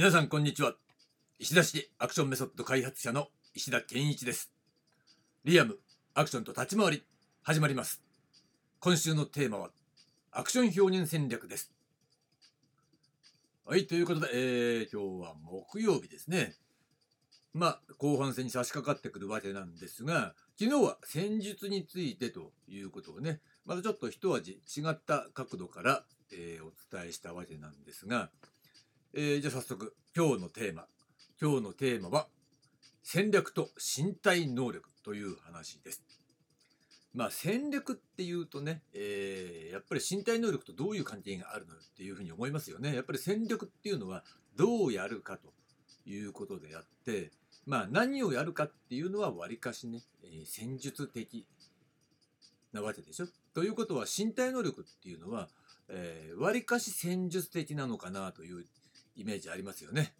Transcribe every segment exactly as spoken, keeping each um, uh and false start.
皆さんこんにちは。石田式アクションメソッド開発者の石田健一です。リアムアクションと立ち回り始まります。今週のテーマはアクション表現戦略です。はい、ということで、えー、今日は木曜日ですね。まあ後半戦に差し掛かってくるわけなんですが、昨日は戦術についてということをね、またちょっと一味違った角度から、えー、お伝えしたわけなんですが、えー、じゃあ早速今日のテーマ今日のテーマは戦略と身体能力という話です。まあ戦略っていうとね、えー、やっぱり身体能力とどういう関係があるのっていうふうに思いますよね。やっぱり戦略っていうのはどうやるかということであって、まあ何をやるかっていうのはわりかしね、えー、戦術的なわけでしょ。ということは身体能力っていうのはわりかし戦術的なのかなというイメージありますよね。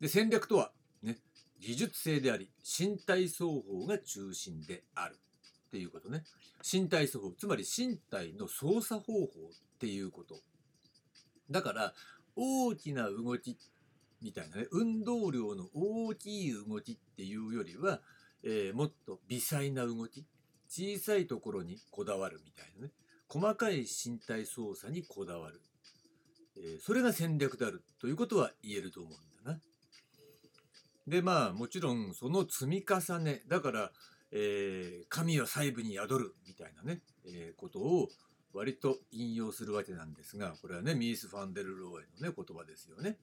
で戦略とは、ね、技術性であり身体操法が中心であるっていうことね。身体操法つまり身体の操作方法っていうことだから、大きな動きみたいなね、運動量の大きい動きっていうよりは、えー、もっと微細な動き、小さいところにこだわるみたいなね、細かい身体操作にこだわる、それが戦略であるということは言えると思うんだな。でまあもちろんその積み重ねだから、えー、神は細部に宿るみたいなね、えー、ことを割と引用するわけなんですが、これはねミース・ファンデル・ローエのね言葉ですよね。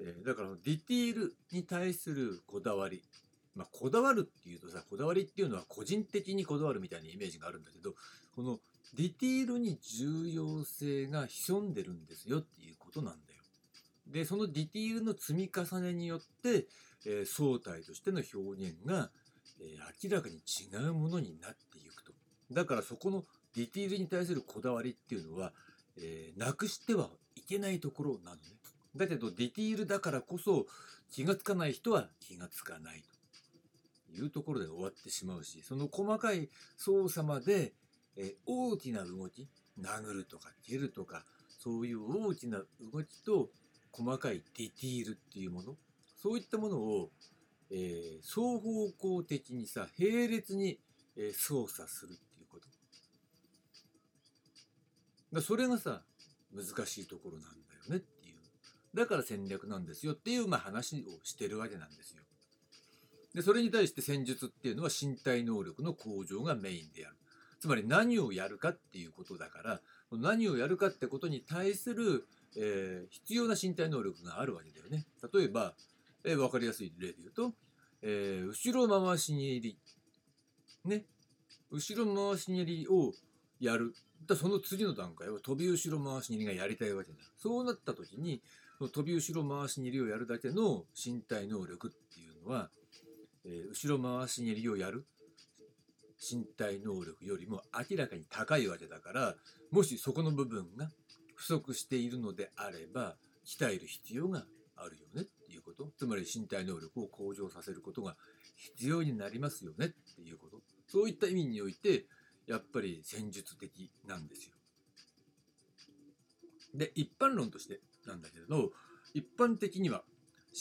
えー、だからディティールに対するこだわり、まあ、こだわるっていうとさ、こだわりっていうのは個人的にこだわるみたいなイメージがあるんだけど、このディティールに重要性が潜んでるんですよっていうことなんだよ。でそのディティールの積み重ねによって、えー、総体としての表現が、えー、明らかに違うものになっていくと。だからそこのディティールに対するこだわりっていうのは、えー、なくしてはいけないところなのね。だけどディティールだからこそ気がつかない人は気がつかないというところで終わってしまうし、その細かい操作までえ大きな動き、殴るとか蹴るとか、そういう大きな動きと細かいディティールっていうもの、そういったものを、えー、双方向的にさ、並列に、えー、操作するっていうことだ。それがさ難しいところなんだよねっていう、だから戦略なんですよっていう、まあ、話をしてるわけなんですよ。でそれに対して戦術っていうのは身体能力の向上がメインである。つまり何をやるかっていうことだから、何をやるかってことに対する、えー、必要な身体能力があるわけだよね。例えば、えー、分かりやすい例で言うと、えー、後ろ回し蹴りね、後ろ回し蹴りをやる。だその次の段階は飛び後ろ回し蹴りがやりたいわけだ。そうなった時に飛び後ろ回し蹴りをやるだけの身体能力っていうのは、えー、後ろ回し蹴りをやる身体能力よりも明らかに高いわけだから、もしそこの部分が不足しているのであれば鍛える必要があるよねっていうこと。つまり身体能力を向上させることが必要になりますよねっていうこと。そういった意味においてやっぱり戦術的なんですよ。で一般論としてなんだけれど、一般的には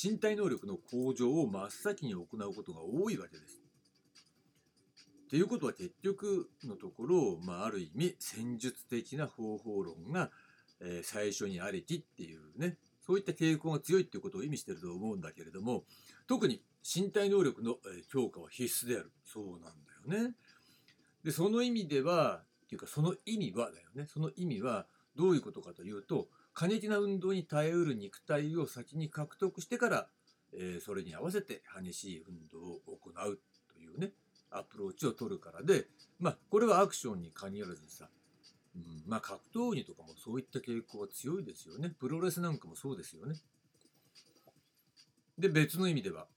身体能力の向上を真っ先に行うことが多いわけです。ということは結局のところ、まあ、ある意味戦術的な方法論が、えー、最初にありきっていうね、そういった傾向が強いっていうことを意味していると思うんだけれども、特に身体能力の強化は必須である。そうなんだよね。でその意味ではっていうかその意味はだよね。その意味はどういうことかというと、過激な運動に耐えうる肉体を先に獲得してから、えー、それに合わせて激しい運動を行うというねアプローチを取るからで、まあこれはアクションに限らずにさ、うん、まあ格闘技とかもそういった傾向は強いですよね。プロレスなんかもそうですよね。で別の意味では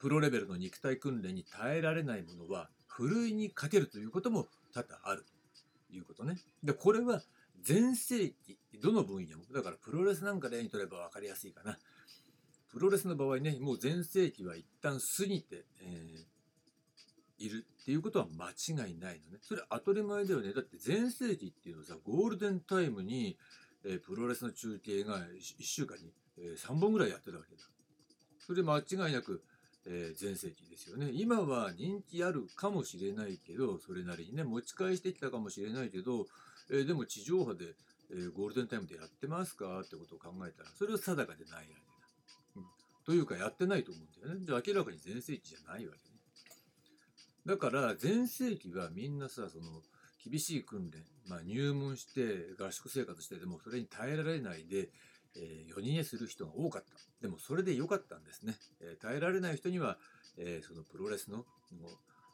プロレベルの肉体訓練に耐えられないものはふるいにかけるということも多々あるということね。でこれは全盛期どの分野もだから、プロレスなんか例にとれば分かりやすいかな。プロレスの場合ね、もう全盛期は一旦過ぎて、えーいるっていうことは間違いないのね。それ当たり前だよね。だって全盛期っていうのはさ、ゴールデンタイムに、えー、プロレスの中継がいっしゅうかんにえー、さんぼんぐらいやってたわけだ。それ間違いなく全盛期ですよね。今は人気あるかもしれないけど、それなりにね持ち返してきたかもしれないけど、えー、でも地上波で、えー、ゴールデンタイムでやってますかってことを考えたら、それは定かでないわけだ、うん、というかやってないと思うんだよね。じゃあ明らかに全盛期じゃないわけね。だから全盛期はみんなさ、その厳しい訓練、まあ、入門して合宿生活して、でもそれに耐えられないでよにんえする人が多かった。でもそれで良かったんですね。えー、耐えられない人には、えー、そのプロレス の, の,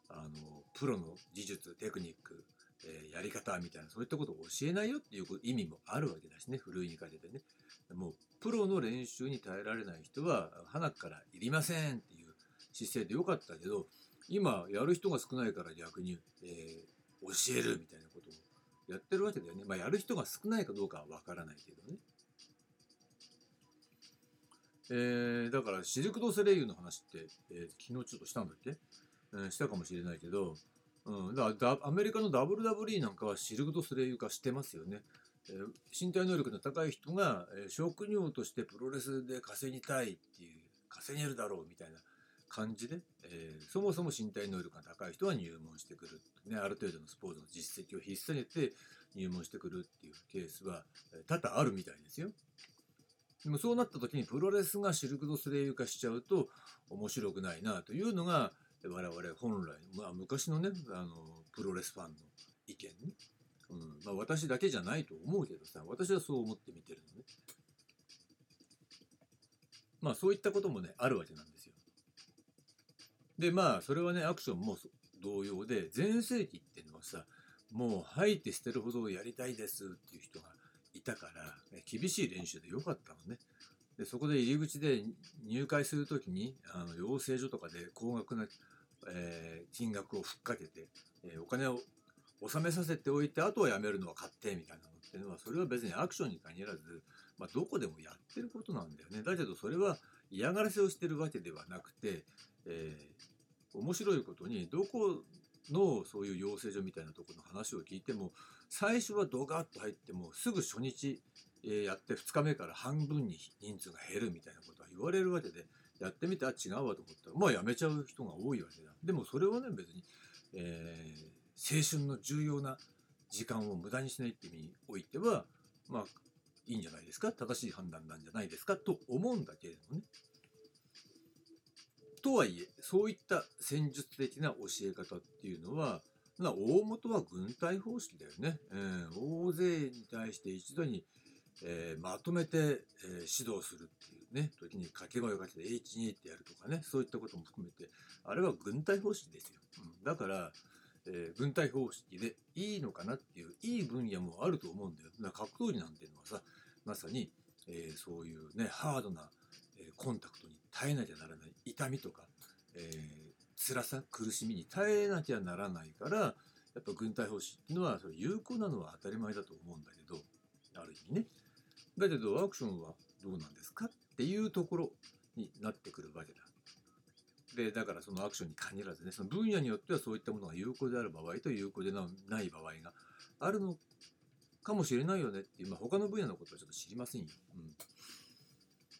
あのプロの技術テクニック、えー、やり方みたいなそういったことを教えないよっていう意味もあるわけだしね。ふるいにかけてね、もうプロの練習に耐えられない人は花からいりませんっていう姿勢で良かったけど、今やる人が少ないから逆に、えー、教えるみたいなことをやってるわけだよね。まあ、やる人が少ないかどうかは分からないけどね。えー、だからシルク・ドゥ・ソレイユの話って、えー、昨日ちょっとしたんだっけ、えー、したかもしれないけど、うん、だだアメリカの ダブリューダブリューイー なんかはシルク・ドゥ・ソレイユ化してますよね。えー、身体能力の高い人が、えー、職業としてプロレスで稼ぎたいっていう、稼げるだろうみたいな感じで、えー、そもそも身体能力が高い人は入門してくる、ね、ある程度のスポーツの実績を引っ提げて入門してくるっていうケースは、えー、多々あるみたいですよ。でもそうなった時にプロレスがシルク・ド・ソレイユ化しちゃうと面白くないなというのが我々本来、まあ、昔のねあのプロレスファンの意見ね、うんまあ、私だけじゃないと思うけどさ、私はそう思って見てるのね。まあそういったこともねあるわけなんですよ。でまあそれはねアクションも同様で、全盛期っていうのはさ、もう吐いて捨てるほどやりたいですっていう人がいたから厳しい練習で良かったのね。でそこで入り口で入会するときにあの養成所とかで高額な、えー、金額をふっかけて、えー、お金を納めさせておいて、あとはやめるのは勝手みたいなのっていうのは、それは別にアクションに限らず、まあ、どこでもやってることなんだよね。だけどそれは嫌がらせをしてるわけではなくて、えー、面白いことにどこのそういう養成所みたいなところの話を聞いても、最初はドガッと入ってもすぐ初日やってふつかめから半分に人数が減るみたいなことは言われるわけで、やってみてあ違うわと思ったらまあやめちゃう人が多いわけだ。でもそれはね別に、えー、青春の重要な時間を無駄にしないって意味においてはまあいいんじゃないですか、正しい判断なんじゃないですかと思うんだけれどもね。とはいえそういった戦術的な教え方っていうのは大元は軍隊方式だよね。えー、大勢に対して一度に、えー、まとめて、えー、指導するっていうね、時に掛け声をかけて エイチツー ってやるとかね、そういったことも含めてあれは軍隊方式ですよ。うん、だから、えー、軍隊方式でいいのかなっていういい分野もあると思うんだよ。だから格闘技なんていうのはさ、まさに、えー、そういうねハードなコンタクトに耐えなきゃならない、痛みとか、えー、辛さ苦しみに耐えなきゃならないから、やっぱ軍隊方針っていうのはそれ有効なのは当たり前だと思うんだけど、ある意味ね。だけどアクションはどうなんですかっていうところになってくるわけだ。でだからそのアクションに限らずね、その分野によってはそういったものが有効である場合と有効でない場合があるのかもしれないよねっていう、まあ、他の分野のことはちょっと知りませんよ。うん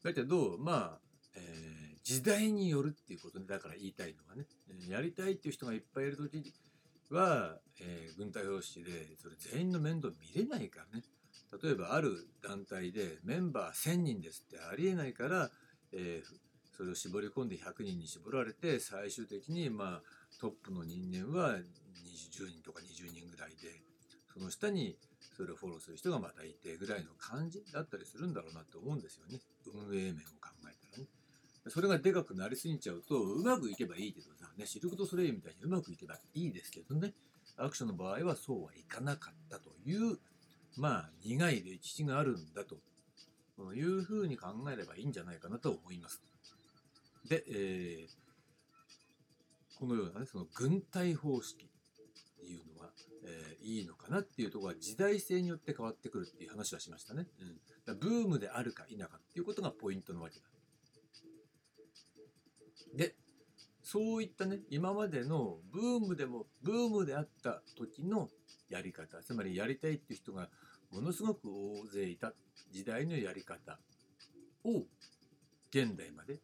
だけどまあ、えー、時代によるっていうことで、だから言いたいのはね、やりたいっていう人がいっぱいいる時は、えー、軍隊方式でそれ全員の面倒見れないからね。例えばある団体でメンバーせんにんですってありえないから、えー、それを絞り込んでひゃくにんに絞られて、最終的にまあトップの人間はじゅうにんとかにじゅうにんぐらいで、その下にそれをフォローする人がまたいてぐらいの感じだったりするんだろうなと思うんですよね。運営面を考えたらね。それがでかくなりすぎちゃうと、うまくいけばいいけどさ、ね、シルク・ドゥ・ソレイユみたいにうまくいけばいいですけどね、アクションの場合はそうはいかなかったという、まあ苦い歴史があるんだというふうに考えればいいんじゃないかなと思います。で、えー、このようなね、その軍隊方式っていうのは、えー、いいのかなっていうところは時代性によって変わってくるっていう話はしましたね。うん、だブームであるか否かっていうことがポイントのわけだ。でそういったね今までのブームでもブームであった時のやり方、つまりやりたいっていう人がものすごく大勢いた時代のやり方を現代まで、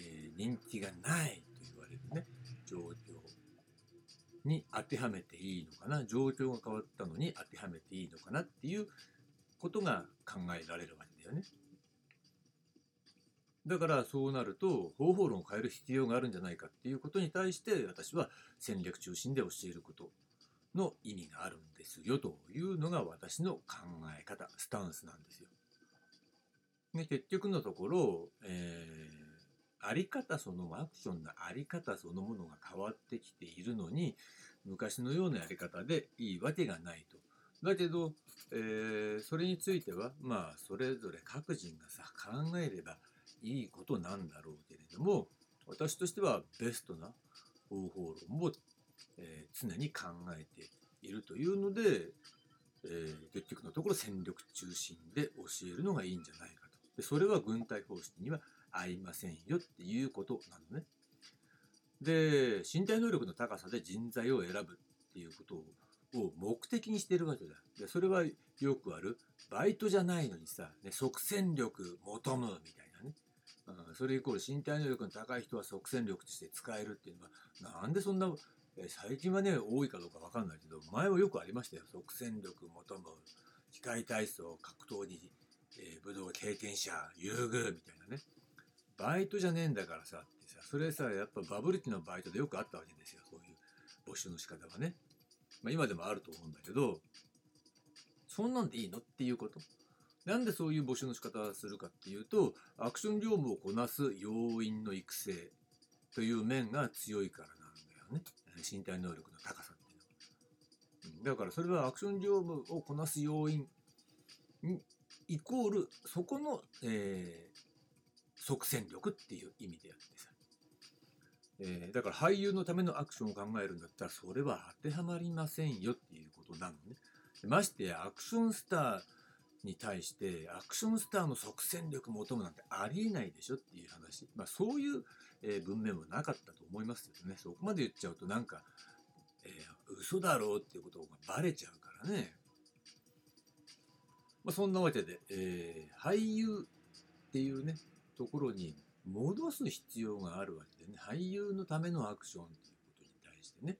えー、人気がないと言われるね状況に当てはめていいのかな、状況が変わったのに当てはめていいのかなっていうことが考えられるわけだよね。だからそうなると方法論を変える必要があるんじゃないかっていうことに対して、私は戦略中心で教えることの意味があるんですよというのが私の考え方、スタンスなんですよ。で結局のところ、えー、あり方そのアクションのあり方そのものが変わってきているのに、昔のようなやり方でいいわけがないと。だけど、えー、それについてはまあそれぞれ各人がさ考えればいいことなんだろうけれども、私としてはベストな方法論を、えー、常に考えているというので、えー、結局のところ戦力中心で教えるのがいいんじゃないかと。でそれは軍隊方式には合いませんよっていうことなのね。で身体能力の高さで人材を選ぶっていうことをを目的にしているわけだ。でそれはよくあるバイトじゃないのにさ、ね、即戦力求むみたいなね、うん、それイコール身体能力の高い人は即戦力として使えるっていうのはなんでそんな、え最近はね多いかどうか分かんないけど、前はよくありましたよ。即戦力求む、機械体操、格闘技、えー、武道経験者優遇みたいなね、バイトじゃねえんだからさってさ、それさやっぱバブル期のバイトでよくあったわけですよ、そういう募集の仕方がね。まあ今でもあると思うんだけど、そんなんでいいのっていうこと。なんでそういう募集の仕方をするかっていうと、アクション業務をこなす要員の育成という面が強いからなんだよね、身体能力の高さっていうのは。だからそれはアクション業務をこなす要員イコールそこの、えー、即戦力っていう意味でやってさ、えー、だから俳優のためのアクションを考えるんだったらそれは当てはまりませんよっていうことなのね。ましてやアクションスターに対してアクションスターの即戦力求むなんてありえないでしょっていう話、まあ、そういう、えー、文面もなかったと思いますけどね。そこまで言っちゃうとなんか、えー、嘘だろうっていうことがバレちゃうからね、まあ、そんなわけで、えー、俳優っていうねところに戻す必要があるわけでね、俳優のためのアクションということに対してね。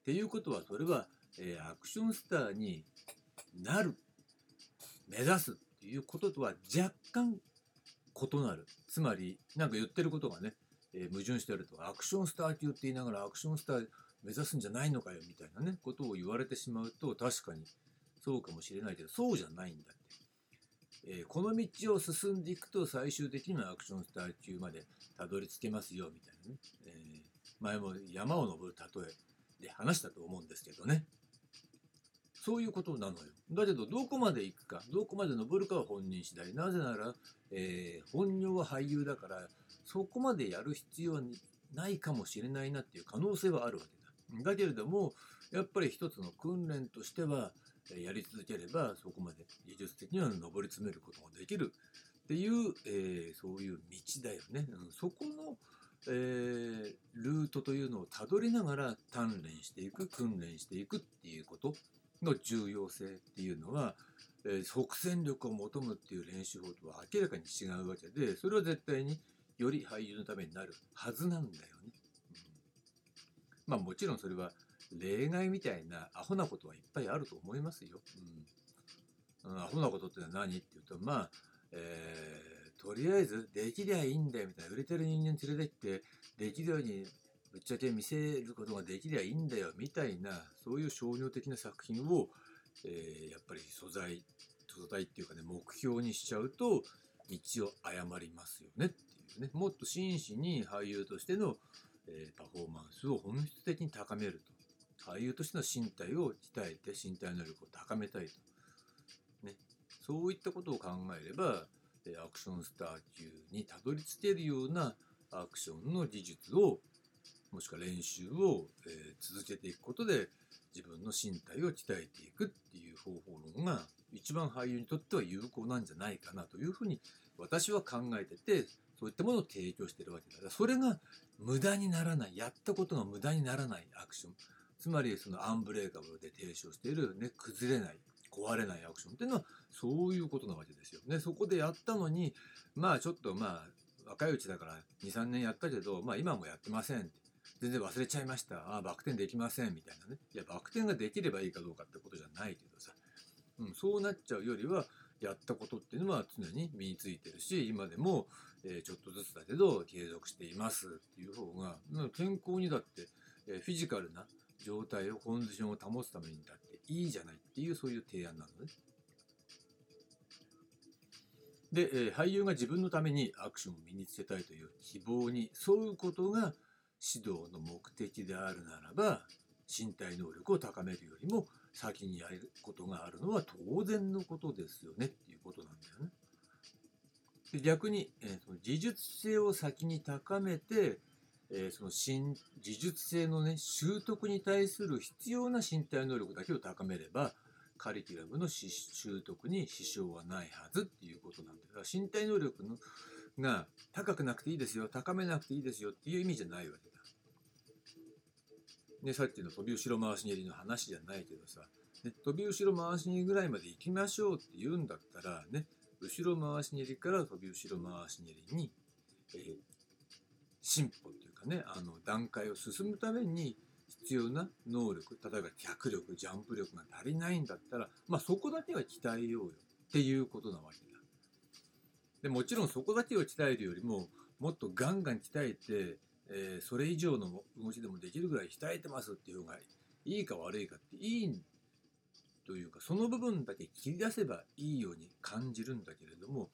っていうことはそれは、えー、アクションスターになる、目指すっていうこととは若干異なる。つまりなんか言ってることがね、えー、矛盾してるとか、アクションスター級って言いながらアクションスター目指すんじゃないのかよみたいなねことを言われてしまうと、確かにそうかもしれないけどそうじゃないんだって。えー、この道を進んでいくと最終的にはアクションスター級までたどり着けますよみたいなね、えー、前も山を登る例えで話したと思うんですけどね、そういうことなのよ。だけどどこまで行くか、どこまで登るかは本人次第。なぜなら、えー、本業は俳優だからそこまでやる必要はないかもしれないなっていう可能性はあるわけだ。だけれどもやっぱり一つの訓練としてはやり続ければそこまで技術的には上り詰めることもできるっていう、えー、そういう道だよね。そこの、えー、ルートというのをたどりながら鍛錬していく、訓練していくっていうことの重要性っていうのは、えー、即戦力を求むっていう練習法とは明らかに違うわけで、それは絶対により俳優のためになるはずなんだよね。うん、まあもちろんそれは例外みたいなアホなことはいっぱいあると思いますよ。うん、アホなことってのは何っていうと、まあ、えー、とりあえずできりゃいいんだよみたいな、売れてる人間連れてきてできるようにぶっちゃけ見せることができりゃいいんだよみたいな、そういう商業的な作品を、えー、やっぱり素材素材っていうかね、目標にしちゃうと道を誤りますよねっていうね。もっと真摯に俳優としての、えー、パフォーマンスを本質的に高めると。俳優としての身体を鍛えて身体能力を高めたいと、ね、そういったことを考えればアクションスター級にたどり着けるようなアクションの技術を、もしくは練習を、えー、続けていくことで自分の身体を鍛えていくっていう方法論が一番俳優にとっては有効なんじゃないかなというふうに私は考えてて、そういったものを提供しているわけだから、それが無駄にならない、やったことが無駄にならないアクション、つまりそのアンブレーカブルで提唱している、ね、崩れない壊れないアクションっていうのはそういうことなわけですよね。そこでやったのに、まあちょっとまあ若いうちだからにさんねんやったけど、まあ今もやってません、全然忘れちゃいました、ああバク転できませんみたいなね。いやバク転ができればいいかどうかってことじゃないけどさ、うん、そうなっちゃうよりはやったことっていうのは常に身についてるし、今でもちょっとずつだけど継続していますっていう方が健康にだってフィジカルな状態をコンディションを保つためにだっていいじゃないっていう、そういう提案なのね。で、俳優が自分のためにアクションを身につけたいという希望に沿うことが指導の目的であるならば、身体能力を高めるよりも先にやることがあるのは当然のことですよねっていうことなんだよね。で逆に、えー、その技術性を先に高めて、えー、その新技術性のね習得に対する必要な身体能力だけを高めればカリキュラムの習得に支障はないはずっていうことなんだから、身体能力のが高くなくていいですよ、高めなくていいですよっていう意味じゃないわけだ。ね、さっきの飛び後ろ回し蹴りの話じゃないけどさ、ね、飛び後ろ回し蹴りぐらいまで行きましょうって言うんだったら、ね、後ろ回し蹴りから飛び後ろ回し蹴りに、えー、進歩っていうかね、あの段階を進むために必要な能力、例えば脚力、ジャンプ力が足りないんだったら、まあ、そこだけは鍛えようよっていうことなわけだ。でもちろんそこだけを鍛えるよりももっとガンガン鍛えて、えー、それ以上の動きでもできるぐらい鍛えてますっていう方がいいか悪いかっていいというか、その部分だけ切り出せばいいように感じるんだけれども、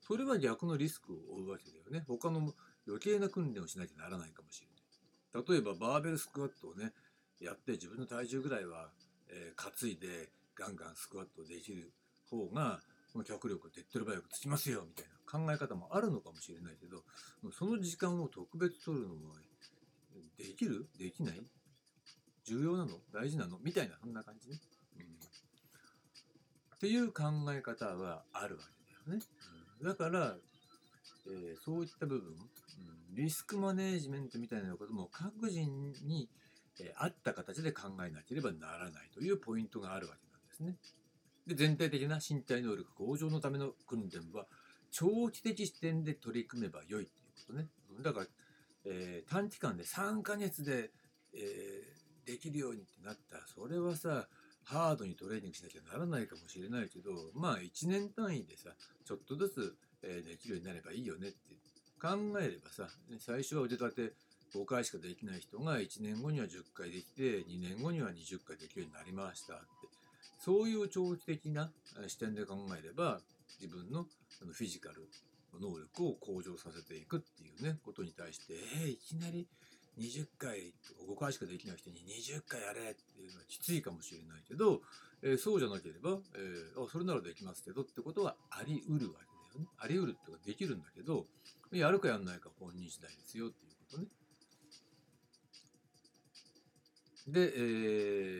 それは逆のリスクを負うわけだよね。他の余計な訓練をしなきゃならないかもしれない。例えばバーベルスクワットをねやって自分の体重ぐらいは、えー、担いでガンガンスクワットできる方が脚力手っ取り早くつきますよみたいな考え方もあるのかもしれないけど、その時間を特別取るのもできる？できない？重要なの？大事なの？みたいな、そんな感じね、うん、っていう考え方はあるわけだよね、うん、だから、えー、そういった部分、うん、リスクマネージメントみたいなことも各人に、えー、合った形で考えなければならないというポイントがあるわけなんですね。で全体的な身体能力向上のための訓練は長期的視点で取り組めば良いっていうことね。だから、えー、短期間でさんかげつで、えー、できるようにってなったら、それはさハードにトレーニングしなきゃならないかもしれないけど、まあいちねん単位でさちょっとずつ、えー、できるようになればいいよねって考えればさ、最初は腕立てごかいしかできない人がいちねんごにはじゅっかいできてにねんごにはにじゅっかいできるようになりましたって、そういう長期的な視点で考えれば自分のフィジカル能力を向上させていくっていうねことに対して、えー、いきなりにじゅっかいとかごかいしかできない人ににじゅっかいやれっていうのはきついかもしれないけど、えー、そうじゃなければ、えー、あそれならできますけどってことはありうるわけだよね。ありうるっていうかできるんだけど、やるかやんないか本人次第ですよっていうことね。で、え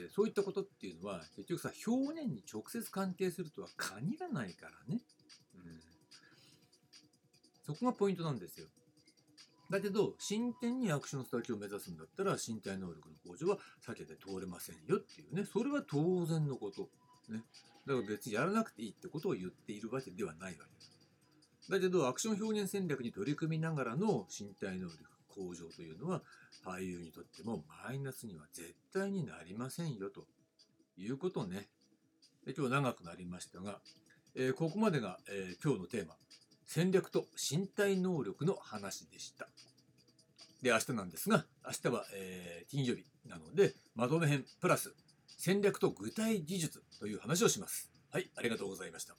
ー、そういったことっていうのは結局さ表現に直接関係するとは限らないからね、うん、そこがポイントなんですよ。だけど真剣にアクションスター級を目指すんだったら身体能力の向上は避けて通れませんよっていうね、それは当然のこと、ね、だから別にやらなくていいってことを言っているわけではないわけです。だけどアクション表現戦略に取り組みながらの身体能力向上というのは俳優にとってもマイナスには絶対になりませんよということね。で今日長くなりましたが、えー、ここまでが、えー、今日のテーマ戦略と身体能力の話でした。で明日なんですが、明日は、えー、金曜日なのでまとめ編プラス戦略と具体技術という話をします。はい、ありがとうございました。